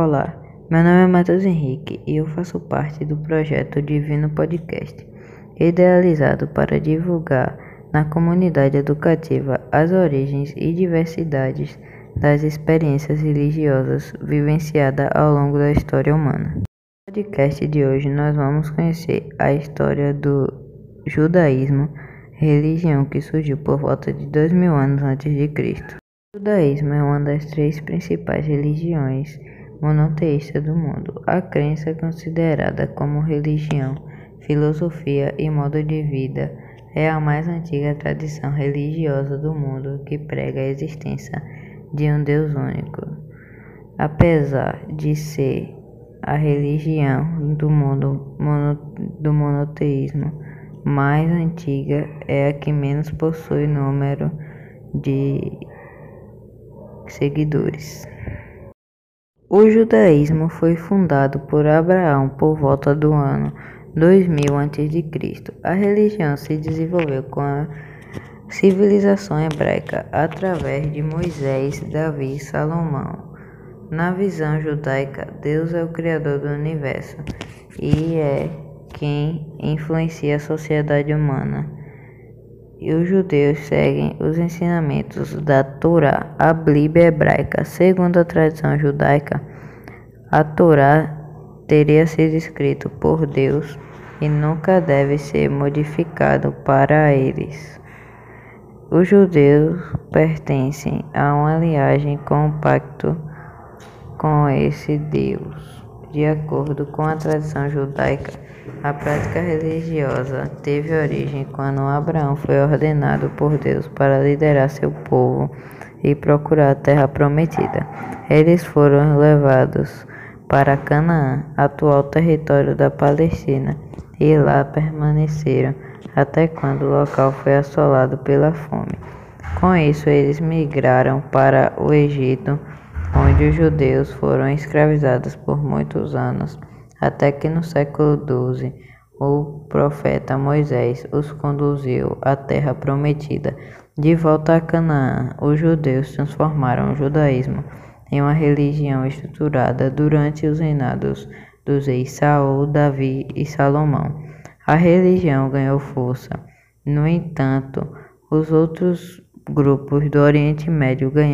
Olá, meu nome é Matheus Henrique e eu faço parte do Projeto Divino Podcast, idealizado para divulgar na comunidade educativa as origens e diversidades das experiências religiosas vivenciadas ao longo da história humana. No podcast de hoje nós vamos conhecer a história do judaísmo, religião que surgiu por volta de 2000 anos antes de Cristo. O judaísmo é uma das três principais religiões monoteístas do mundo. A crença é considerada como religião, filosofia e modo de vida. É a mais antiga tradição religiosa do mundo que prega a existência de um Deus único. Apesar de ser a religião do mundo do monoteísmo mais antiga, é a que menos possui número de seguidores. O judaísmo foi fundado por Abraão por volta do ano 2000 a.C. A religião se desenvolveu com a civilização hebraica através de Moisés, Davi e Salomão. Na visão judaica, Deus é o Criador do universo e é quem influencia a sociedade humana. E os judeus seguem os ensinamentos da Torá, a Bíblia hebraica. Segundo a tradição judaica, a Torá teria sido escrito por Deus e nunca deve ser modificado para eles. Os judeus pertencem a uma linhagem com um pacto com esse Deus. De acordo com a tradição judaica, a prática religiosa teve origem quando Abraão foi ordenado por Deus para liderar seu povo e procurar a terra prometida. Eles foram levados para Canaã, atual território da Palestina, e lá permaneceram até quando o local foi assolado pela fome. Com isso, eles migraram para o Egito, onde os judeus foram escravizados por muitos anos, até que no século XII, o profeta Moisés os conduziu à terra prometida. De volta a Canaã, os judeus transformaram o judaísmo em uma religião estruturada durante os reinados dos reis Saul, Davi e Salomão. A religião ganhou força. No entanto, os outros grupos do Oriente Médio ganharam